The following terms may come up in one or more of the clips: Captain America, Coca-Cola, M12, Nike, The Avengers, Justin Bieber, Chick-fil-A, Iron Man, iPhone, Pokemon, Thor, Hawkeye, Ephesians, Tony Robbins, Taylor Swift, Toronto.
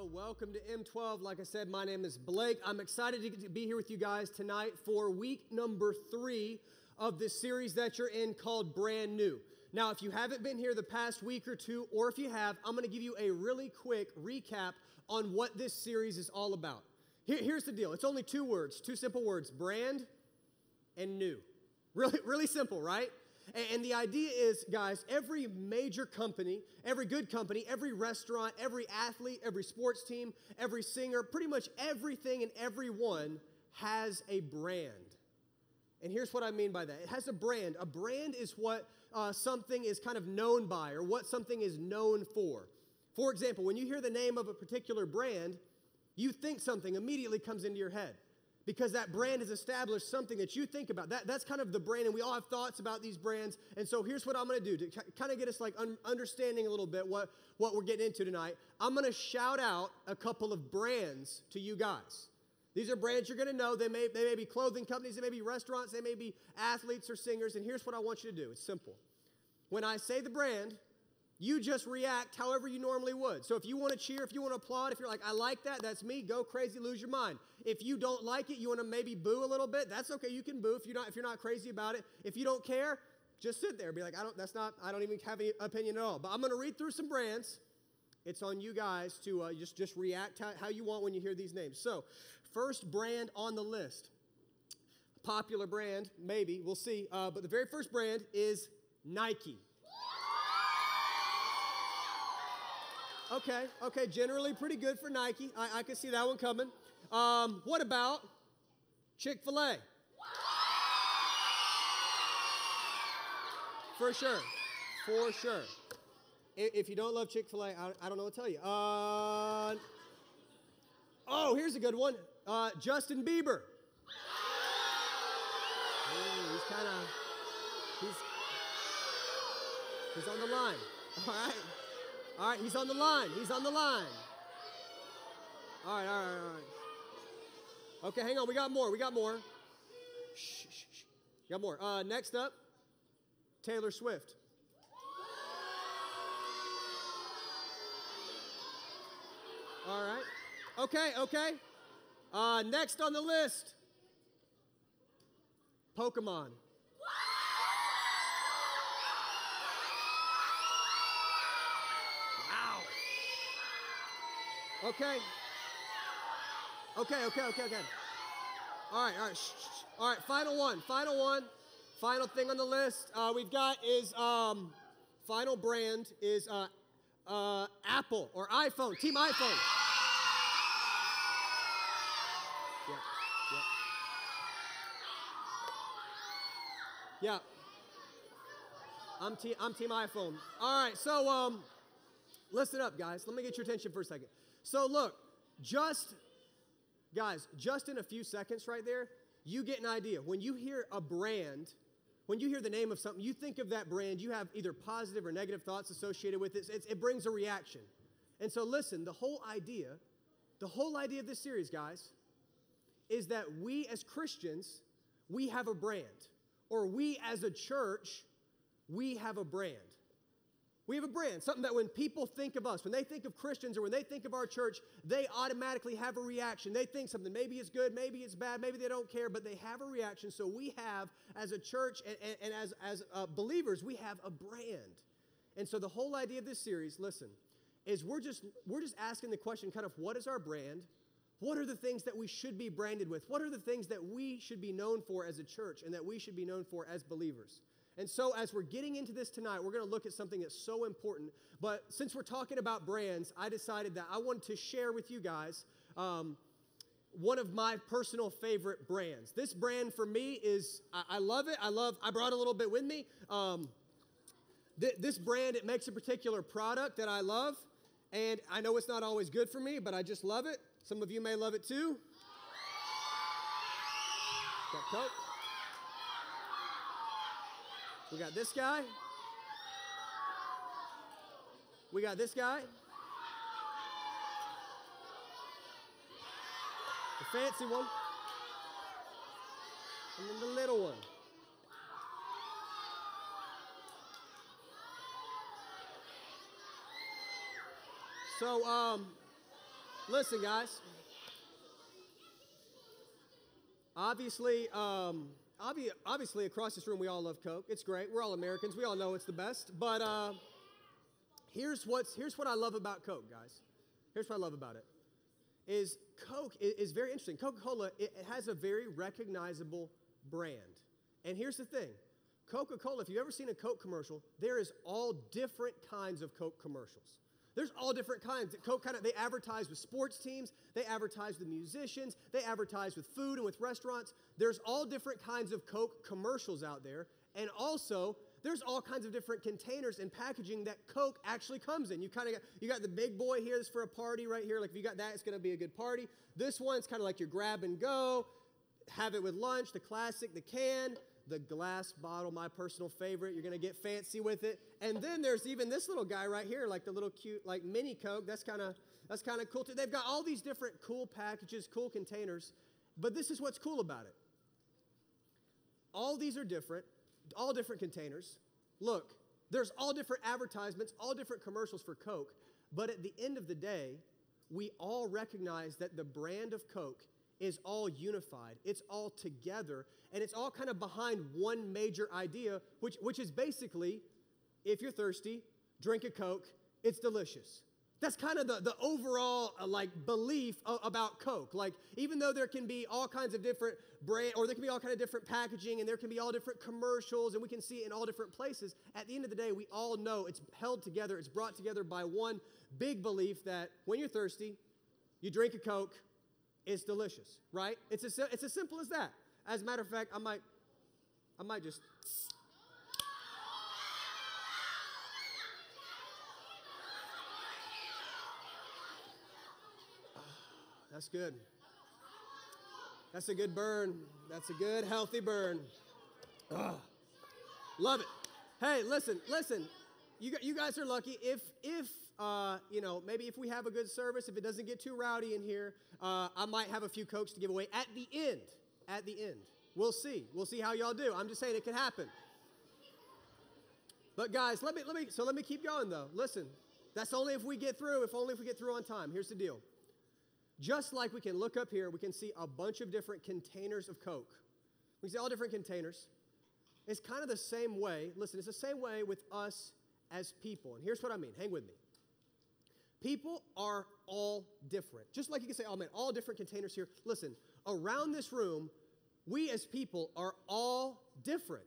Hello, welcome to M12. Like I said, my name is Blake. I'm excited to be here with you guys tonight for week number 3 of this series that you're in called Brand New. Now, if you haven't been here the past week or two, or if you have, I'm going to give you a really quick recap on what this series is all about. Here's the deal. It's only 2 words, 2 simple words, brand and new. Really simple, right? And the idea is, guys, every major company, every good company, every restaurant, every athlete, every sports team, every singer, pretty much everything and everyone has a brand. And here's what I mean by that. It has a brand. A brand is what something is kind of known by or what something is known for. For example, when you hear the name of a particular brand, you think something immediately comes into your head, because that brand has established something that you think about. That's kind of the brand, and we all have thoughts about these brands. And so here's what I'm going to do to kind of get us like understanding a little bit what we're getting into tonight. I'm going to shout out a couple of brands to you guys. These are brands you're going to know. They may be clothing companies. They may be restaurants. They may be athletes or singers. And here's what I want you to do. It's simple. When I say the brand, you just react however you normally would. So if you want to cheer, if you want to applaud, if you're like, I like that, that's me, go crazy, lose your mind. If you don't like it, you want to maybe boo a little bit, that's okay, you can boo if you're not crazy about it. If you don't care, just sit there. Be like, I don't even have any opinion at all. But I'm going to read through some brands. It's on you guys to just react how you want when you hear these names. So first brand on the list, popular brand, maybe, we'll see. But the very first brand is Nike. Okay, generally pretty good for Nike. I can see that one coming. What about Chick-fil-A? For sure. If you don't love Chick-fil-A, I don't know what to tell you. Oh, here's a good one. Justin Bieber. Ooh, he's on the line, all right? He's on the line. All right. Okay, hang on. We got more. Shh. Got more. Next up, Taylor Swift. All right. Okay. Next on the list, Pokemon. Okay. All right. Shh. All right, final one. Final thing on the list we've got is, final brand is Apple or iPhone, Team iPhone. Yeah. I'm Team iPhone. All right, so listen up, guys. Let me get your attention for a second. So look, just in a few seconds right there, you get an idea. When you hear a brand, when you hear the name of something, you think of that brand, you have either positive or negative thoughts associated with it. It brings a reaction. And so listen, the whole idea of this series, guys, is that we as Christians, we have a brand. Or we as a church, we have a brand. We have a brand, something that when people think of us, when they think of Christians or when they think of our church, they automatically have a reaction. They think something. Maybe it's good, maybe it's bad, maybe they don't care, but they have a reaction. So we have, as a church and as believers, we have a brand. And so the whole idea of this series, listen, is we're just asking the question kind of, what is our brand? What are the things that we should be branded with? What are the things that we should be known for as a church and that we should be known for as believers? And so as we're getting into this tonight, we're going to look at something that's so important. But since we're talking about brands, I decided that I wanted to share with you guys one of my personal favorite brands. This brand for me is, I love it. I brought a little bit with me. This brand, it makes a particular product that I love. And I know it's not always good for me, but I just love it. Some of you may love it too. Got Coke. We got this guy. We got this guy. The fancy one. And then the little one. So Listen, guys. Obviously, across this room, we all love Coke. It's great. We're all Americans. We all know it's the best. But here's what I love about Coke, guys. Here's what I love about it. Is Coke is very interesting. Coca-Cola, it has a very recognizable brand. And here's the thing. Coca-Cola, if you've ever seen a Coke commercial, there is all different kinds of Coke commercials. There's all different kinds. Coke they advertise with sports teams, they advertise with musicians, they advertise with food and with restaurants. There's all different kinds of Coke commercials out there. And also, there's all kinds of different containers and packaging that Coke actually comes in. You got the big boy here, this is for a party right here. Like if you got that, it's gonna be a good party. This one's kind of like your grab and go, have it with lunch, the classic, the can. The glass bottle, my personal favorite. You're going to get fancy with it. And then there's even this little guy right here, like the little cute, like mini Coke. That's kind of cool too. They've got all these different cool packages, cool containers. But this is what's cool about it. All these are different, all different containers. Look, there's all different advertisements, all different commercials for Coke. But at the end of the day, we all recognize that the brand of Coke is all unified, it's all together, and it's all kind of behind one major idea, which is basically, if you're thirsty, drink a Coke, it's delicious. That's kind of the overall like belief about Coke. Like even though there can be all kinds of different brand, or there can be all kind of different packaging, and there can be all different commercials, and we can see it in all different places, at the end of the day, we all know it's held together, it's brought together by one big belief that when you're thirsty, you drink a Coke, it's delicious, right? It's as simple as that. As a matter of fact, I might just. That's good. That's a good burn. That's a good, healthy burn. Ugh. Love it. Hey, listen. You guys are lucky if we have a good service, if it doesn't get too rowdy in here, I might have a few Cokes to give away at the end. We'll see. We'll see how y'all do. I'm just saying it can happen. But guys, let me keep going though. Listen, that's only if we get through, on time. Here's the deal. Just like we can look up here, we can see a bunch of different containers of Coke. We can see all different containers. It's kind of the same way. Listen, it's the same way with us as people. And here's what I mean. Hang with me. People are all different. Just like you can say, oh man, all different containers here. Listen, around this room, we as people are all different.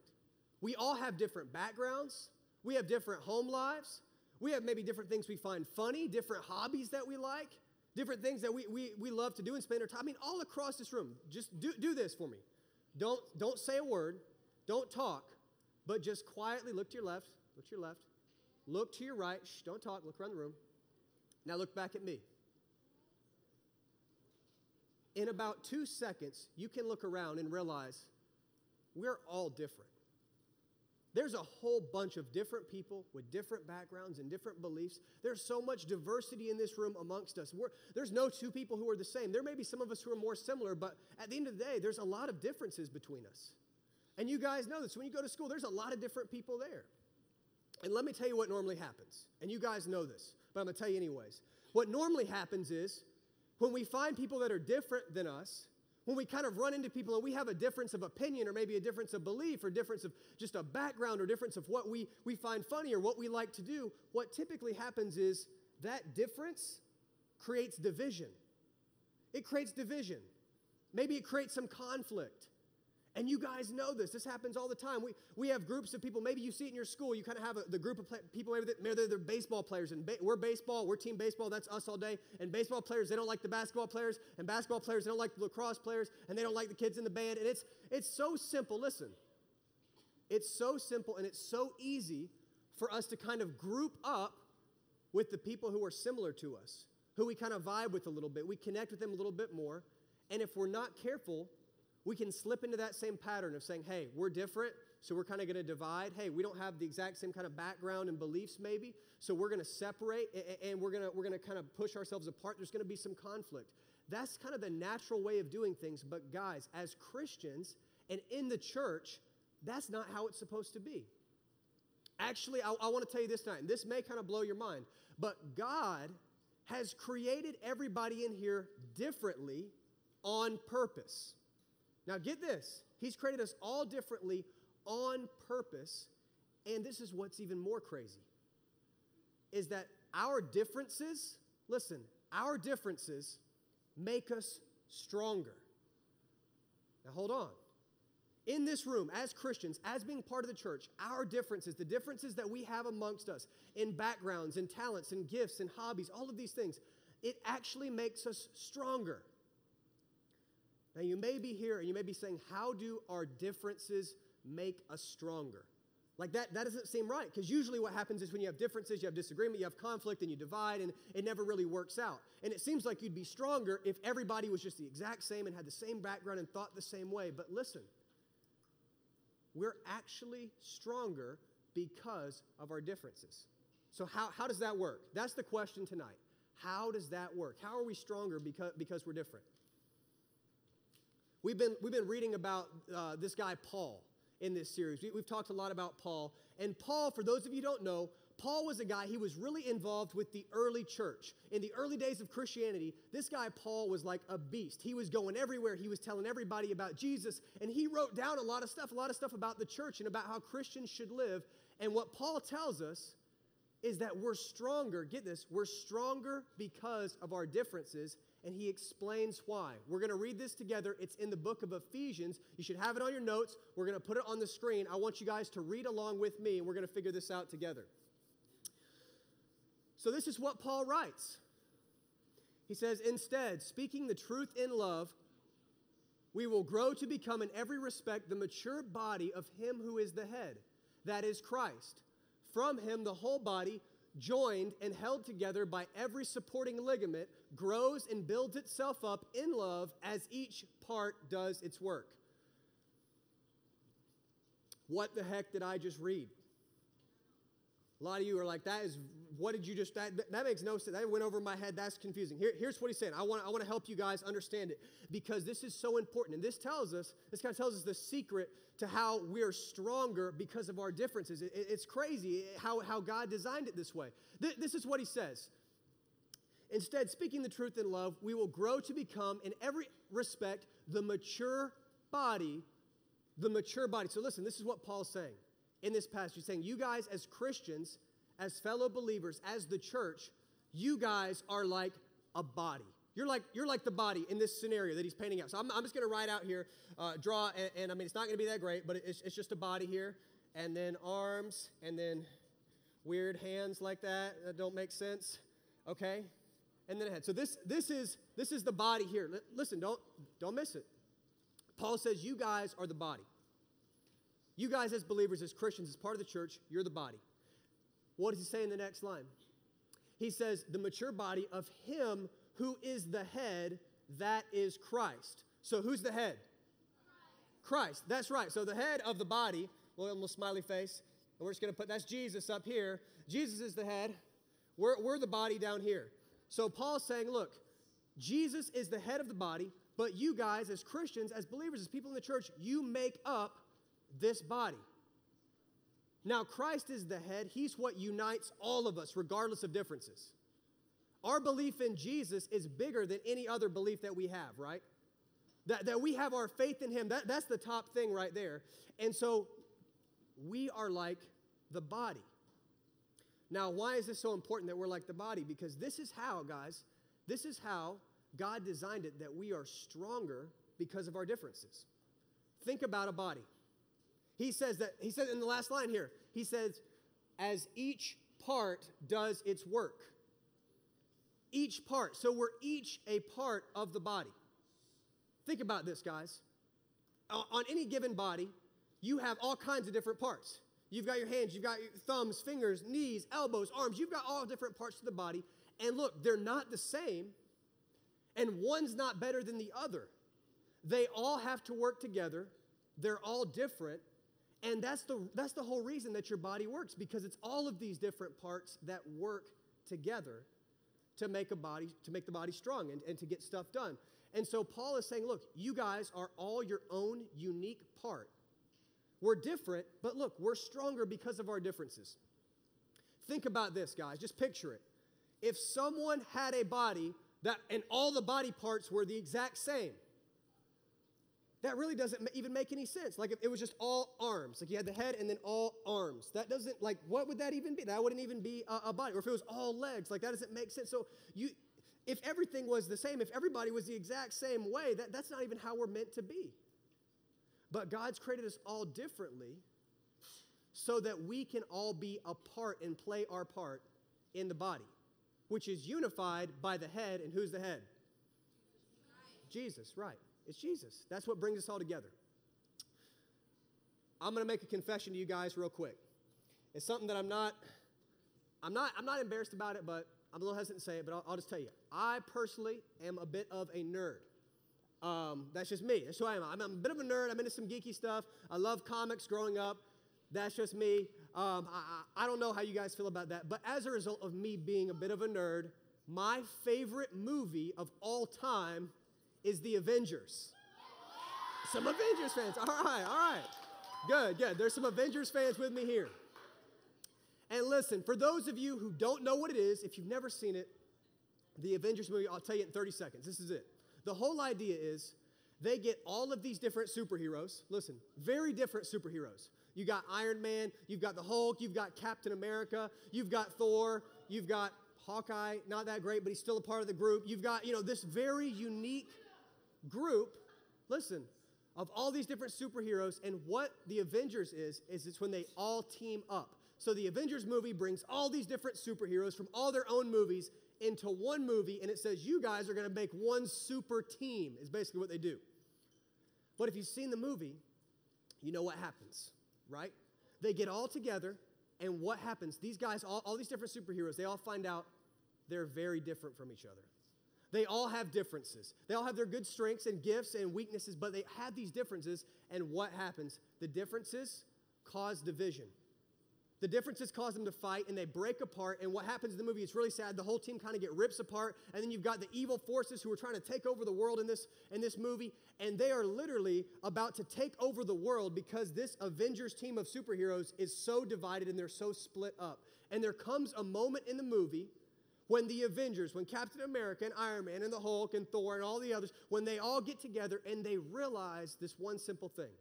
We all have different backgrounds. We have different home lives. We have maybe different things we find funny, different hobbies that we like, different things that we love to do and spend our time. I mean, all across this room, just do this for me. Don't say a word. Don't talk. But just quietly look to your left. Look to your right. Shh, don't talk. Look around the room. Now look back at me. In about 2 seconds, you can look around and realize we're all different. There's a whole bunch of different people with different backgrounds and different beliefs. There's so much diversity in this room amongst us. There's no two people who are the same. There may be some of us who are more similar, but at the end of the day, there's a lot of differences between us. And you guys know this. When you go to school, there's a lot of different people there. And let me tell you what normally happens. And you guys know this, but I'm going to tell you anyways. What normally happens is when we find people that are different than us, when we kind of run into people and we have a difference of opinion or maybe a difference of belief or difference of just a background or difference of what we find funny or what we like to do, what typically happens is that difference creates division. It creates division. Maybe it creates some conflict. And you guys know this. This happens all the time. We have groups of people. Maybe you see it in your school. You kind of have the group of people. Maybe they're baseball players, and we're baseball. We're team baseball. That's us all day. And baseball players, they don't like the basketball players. And basketball players, they don't like the lacrosse players. And they don't like the kids in the band. And it's so simple. Listen, it's so simple, and it's so easy for us to kind of group up with the people who are similar to us, who we kind of vibe with a little bit. We connect with them a little bit more. And if we're not careful, we can slip into that same pattern of saying, hey, we're different, so we're kind of going to divide. Hey, we don't have the exact same kind of background and beliefs maybe, so we're going to separate, and we're going to kind of push ourselves apart. There's going to be some conflict. That's kind of the natural way of doing things, but guys, as Christians and in the church, that's not how it's supposed to be. Actually, I want to tell you this tonight, and this may kind of blow your mind, but God has created everybody in here differently on purpose. Now get this. He's created us all differently on purpose. And this is what's even more crazy, is that our differences, listen, our differences make us stronger. Now hold on. In this room, as Christians, as being part of the church, our differences, the differences that we have amongst us in backgrounds, in talents, in gifts, in hobbies, all of these things, it actually makes us stronger. Now, you may be here and you may be saying, how do our differences make us stronger? Like that doesn't seem right, because usually what happens is when you have differences, you have disagreement, you have conflict, and you divide, and it never really works out. And it seems like you'd be stronger if everybody was just the exact same and had the same background and thought the same way. But listen, we're actually stronger because of our differences. So how does that work? That's the question tonight. How does that work? How are we stronger because we're different? We've been reading about this guy Paul in this series. We've talked a lot about Paul. And Paul, for those of you who don't know, Paul was a guy, he was really involved with the early church. In the early days of Christianity, this guy Paul was like a beast. He was going everywhere. He was telling everybody about Jesus. And he wrote down a lot of stuff about the church and about how Christians should live. And what Paul tells us is that we're stronger, get this, we're stronger because of our differences. And he explains why. We're going to read this together. It's in the book of Ephesians. You should have it on your notes. We're going to put it on the screen. I want you guys to read along with me, and we're going to figure this out together. So this is what Paul writes. He says, instead, speaking the truth in love, we will grow to become in every respect the mature body of him who is the head, that is Christ. From him, the whole body, joined and held together by every supporting ligament, grows and builds itself up in love as each part does its work. What the heck did I just read? A lot of you are like, that makes no sense. That went over my head. That's confusing. Here's what he's saying. I want to help you guys understand it, because this is so important. And this kind of tells us the secret to how we're stronger because of our differences. It's crazy how God designed it this way. This is what he says. Instead, speaking the truth in love, we will grow to become, in every respect, the mature body. So listen, this is what Paul's saying. In this passage, he's saying, you guys as Christians, as fellow believers, as the church, you guys are like a body. You're like the body in this scenario that he's painting out. So I'm just going to write out here, draw, and I mean, it's not going to be that great, but it's just a body here, and then arms, and then weird hands like that don't make sense, okay? And then a head. So this is the body here. Listen, don't miss it. Paul says you guys are the body. You guys as believers, as Christians, as part of the church, you're the body. What does he say in the next line? He says, the mature body of him who is the head, that is Christ. So who's the head? Christ. That's right. So the head of the body, little smiley face, and we're just going to put, that's Jesus up here. Jesus is the head. We're the body down here. So Paul's saying, look, Jesus is the head of the body, but you guys as Christians, as believers, as people in the church, you make up this body. Now, Christ is the head. He's what unites all of us, regardless of differences. Our belief in Jesus is bigger than any other belief that we have, right? That we have our faith in him. That's the top thing right there. And so we are like the body. Now, why is this so important that we're like the body? Because this is how, guys, this is how God designed it, that we are stronger because of our differences. Think about a body. He says in the last line here, he says, as each part does its work. Each part. So we're each a part of the body. Think about this, guys. On any given body, you have all kinds of different parts. You've got your hands, you've got your thumbs, fingers, knees, elbows, arms. You've got all different parts of the body. And look, they're not the same. And one's not better than the other. They all have to work together. They're all different. And that's the whole reason that your body works, because it's all of these different parts that work together to make a body, to make the body strong and to get stuff done. And so Paul is saying, look, you guys are all your own unique part. We're different, but look, we're stronger because of our differences. Think about this, guys. Just picture it. if someone had a body that and all the body parts were the exact same? That really doesn't even make any sense. Like if it was just all arms, like you had the head and then all arms. That doesn't, like, what would that even be? That wouldn't even be a body. Or if it was all legs, like that doesn't make sense. So you, if everything was the same, if everybody was the exact same way, that's not even how we're meant to be. But God's created us all differently so that we can all be a part and play our part in the body, which is unified by the head. And who's the head? Right. Jesus, right. It's Jesus. That's what brings us all together. I'm going to make a confession to you guys real quick. It's something that I'm not embarrassed about it, but I'm a little hesitant to say it, but I'll just tell you. I personally am a bit of a nerd. That's just me. That's who I am. I'm a bit of a nerd. I'm into some geeky stuff. I love comics growing up. That's just me. I don't know how you guys feel about that, but as a result of me being a bit of a nerd, my favorite movie of all time is The Avengers. Some Avengers fans. All right, all right. Good, good. There's some Avengers fans with me here. And listen, for those of you who don't know what it is, if you've never seen it, the Avengers movie, I'll tell you in 30 seconds. This is it. The whole idea is they get all of these different superheroes. Listen, very different superheroes. You got Iron Man, you've got the Hulk, you've got Captain America, you've got Thor, you've got Hawkeye, not that great, but he's still a part of the group. You've got, this very unique group, listen, of all these different superheroes. And what the Avengers is it's when they all team up. So the Avengers movie brings all these different superheroes from all their own movies into one movie, and it says you guys are going to make one super team is basically what they do. But if you've seen the movie, you know what happens, right? They get all together, and what happens? These guys, all these different superheroes, they all find out they're very different from each other. They all have differences. They all have their good strengths and gifts and weaknesses, but they have these differences, and what happens? The differences cause division. The differences cause them to fight, and they break apart, and what happens in the movie, it's really sad. The whole team kind of get ripped apart, and then you've got the evil forces who are trying to take over the world in this movie, and they are literally about to take over the world because this Avengers team of superheroes is so divided, and they're so split up. And there comes a moment in the movie when the Avengers, when Captain America and Iron Man and the Hulk and Thor and all the others, when they all get together and they realize this one simple thing.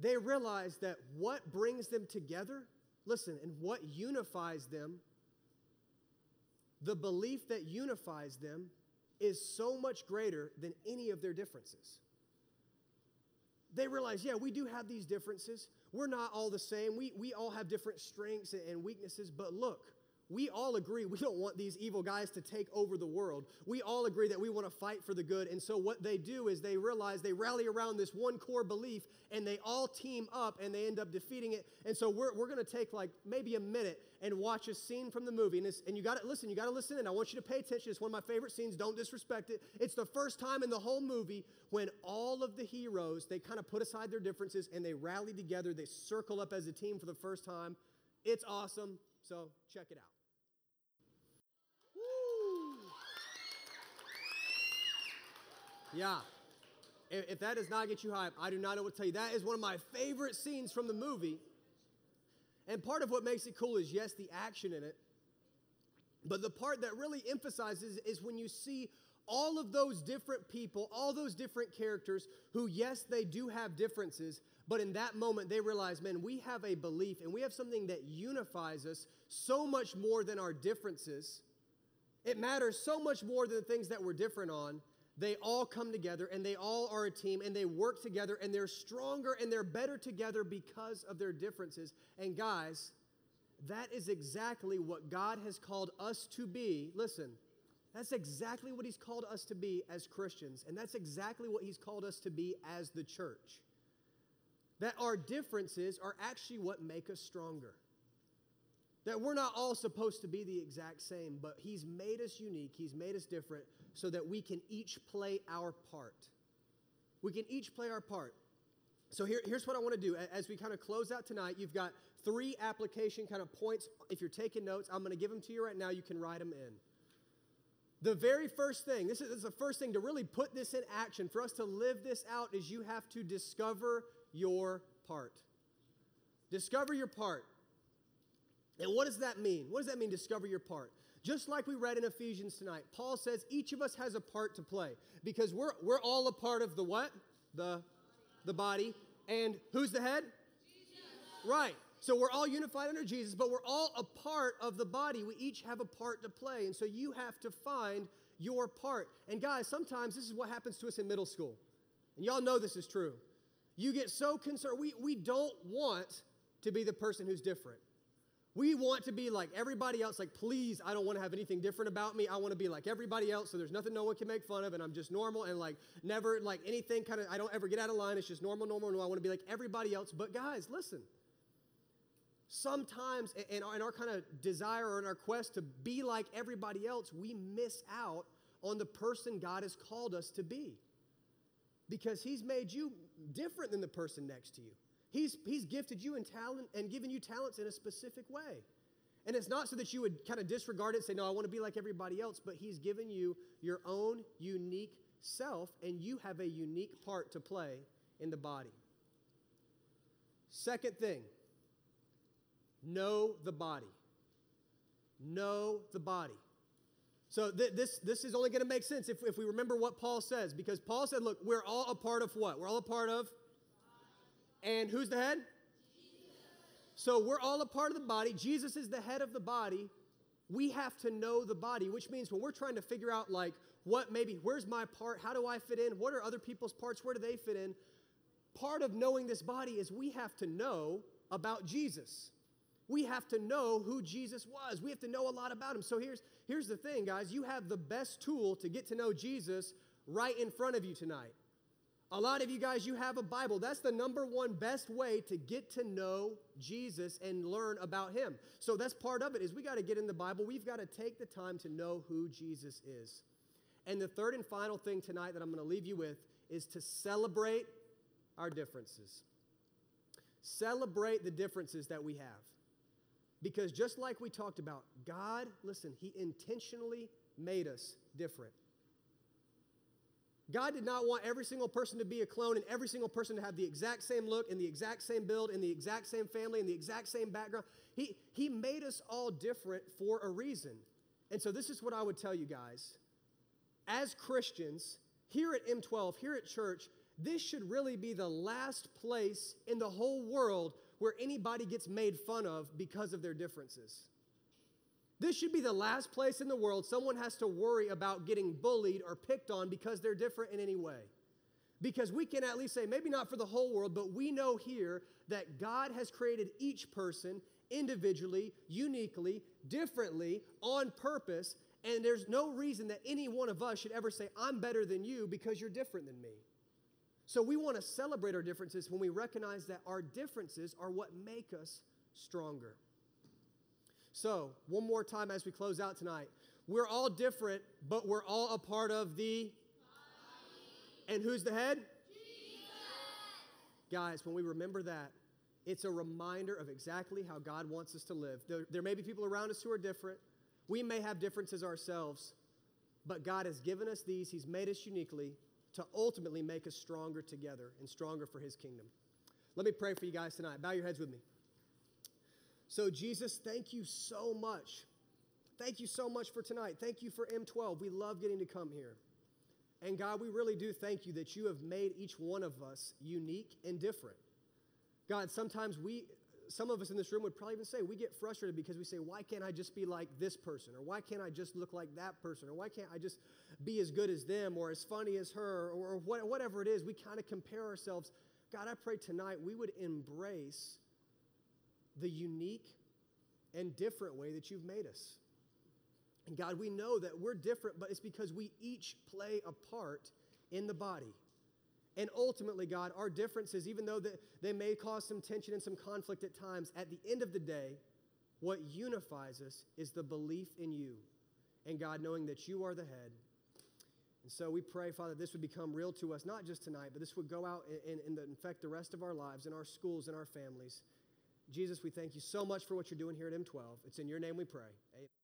They realize that what brings them together, listen, and what unifies them, the belief that unifies them is so much greater than any of their differences. They realize, yeah, we do have these differences. We're not all the same. We all have different strengths and weaknesses. But look, we all agree we don't want these evil guys to take over the world. We all agree that we want to fight for the good. And so what they do is they realize they rally around this one core belief, and they all team up, and they end up defeating it. And so we're going to take like maybe a minute and watch a scene from the movie. And you got to listen in. I want you to pay attention. It's one of my favorite scenes. Don't disrespect it. It's the first time in the whole movie when all of the heroes, they kind of put aside their differences and they rally together. They circle up as a team for the first time. It's awesome. So check it out. Woo. Yeah. If that does not get you hyped, I do not know what to tell you. That is one of my favorite scenes from the movie. And part of what makes it cool is, yes, the action in it. But the part that really emphasizes is when you see all of those different people, all those different characters who, yes, they do have differences. But in that moment, they realize, man, we have a belief and we have something that unifies us so much more than our differences. It matters so much more than the things that we're different on. They all come together and they all are a team and they work together and they're stronger and they're better together because of their differences. And guys, that is exactly what God has called us to be. Listen, that's exactly what he's called us to be as Christians. And that's exactly what he's called us to be as the church. That our differences are actually what make us stronger. That we're not all supposed to be the exact same, but he's made us unique, he's made us different, so that we can each play our part. We can each play our part. So here's what I want to do. As we kind of close out tonight, you've got 3 application kind of points. If you're taking notes, I'm going to give them to you right now. You can write them in. The very first thing, this is the first thing to really put this in action, for us to live this out, is you have to discover your part. Discover your part. And what does that mean? What does that mean, discover your part? Just like we read in Ephesians tonight, Paul says each of us has a part to play because we're all a part of the what? The body. And who's the head? Jesus. Right. So we're all unified under Jesus, but we're all a part of the body. We each have a part to play. And so you have to find your part. And guys, sometimes this is what happens to us in middle school. And y'all know this is true. You get so concerned. We don't want to be the person who's different. We want to be like everybody else, like, please, I don't want to have anything different about me. I want to be like everybody else, so there's nothing no one can make fun of, and I'm just normal, and like never like anything kind of, I don't ever get out of line. It's just normal. I want to be like everybody else. But guys, listen, sometimes in our kind of desire or in our quest to be like everybody else, we miss out on the person God has called us to be because he's made you different than the person next to you. He's gifted you in talent and given you talents in a specific way. And it's not so that you would kind of disregard it and say, no, I want to be like everybody else, but he's given you your own unique self, and you have a unique part to play in the body. Second thing, know the body. Know the body. So this is only going to make sense if we remember what Paul says, because Paul said, look, we're all a part of what? We're all a part of? And who's the head? Jesus. So we're all a part of the body. Jesus is the head of the body. We have to know the body, which means when we're trying to figure out, like, what maybe, where's my part? How do I fit in? What are other people's parts? Where do they fit in? Part of knowing this body is we have to know about Jesus. We have to know who Jesus was. We have to know a lot about him. So here's the thing, guys. You have the best tool to get to know Jesus right in front of you tonight. A lot of you guys, you have a Bible. That's the number one best way to get to know Jesus and learn about him. So that's part of it is we got to get in the Bible. We've got to take the time to know who Jesus is. And the third and final thing tonight that I'm going to leave you with is to celebrate our differences. Celebrate the differences that we have. Because just like we talked about, God, listen, he intentionally made us different. God did not want every single person to be a clone and every single person to have the exact same look and the exact same build and the exact same family and the exact same background. He made us all different for a reason. And so this is what I would tell you guys. As Christians, here at M12, here at church, this should really be the last place in the whole world where anybody gets made fun of because of their differences. This should be the last place in the world someone has to worry about getting bullied or picked on because they're different in any way. Because we can at least say, maybe not for the whole world, but we know here that God has created each person individually, uniquely, differently, on purpose, and there's no reason that any one of us should ever say, I'm better than you because you're different than me. So we want to celebrate our differences when we recognize that our differences are what make us stronger. So, one more time as we close out tonight. We're all different, but we're all a part of the body. And who's the head? Jesus. Guys, when we remember that, it's a reminder of exactly how God wants us to live. There may be people around us who are different. We may have differences ourselves, but God has given us these. He's made us uniquely to ultimately make us stronger together and stronger for his kingdom. Let me pray for you guys tonight. Bow your heads with me. So, Jesus, thank you so much. Thank you so much for tonight. Thank you for M12. We love getting to come here. And, God, we really do thank you that you have made each one of us unique and different. God, sometimes some of us in this room would probably even say we get frustrated because we say, why can't I just be like this person? Or why can't I just look like that person? Or why can't I just be as good as them or as funny as her or whatever it is? We kind of compare ourselves. God, I pray tonight we would embrace the unique and different way that you've made us. And God, we know that we're different, but it's because we each play a part in the body. And ultimately, God, our differences, even though they may cause some tension and some conflict at times, at the end of the day, what unifies us is the belief in you. And God, knowing that you are the head. And so we pray, Father, this would become real to us, not just tonight, but this would go out and infect the rest of our lives and our schools and our families. Jesus, we thank you so much for what you're doing here at M12. It's in your name we pray. Amen.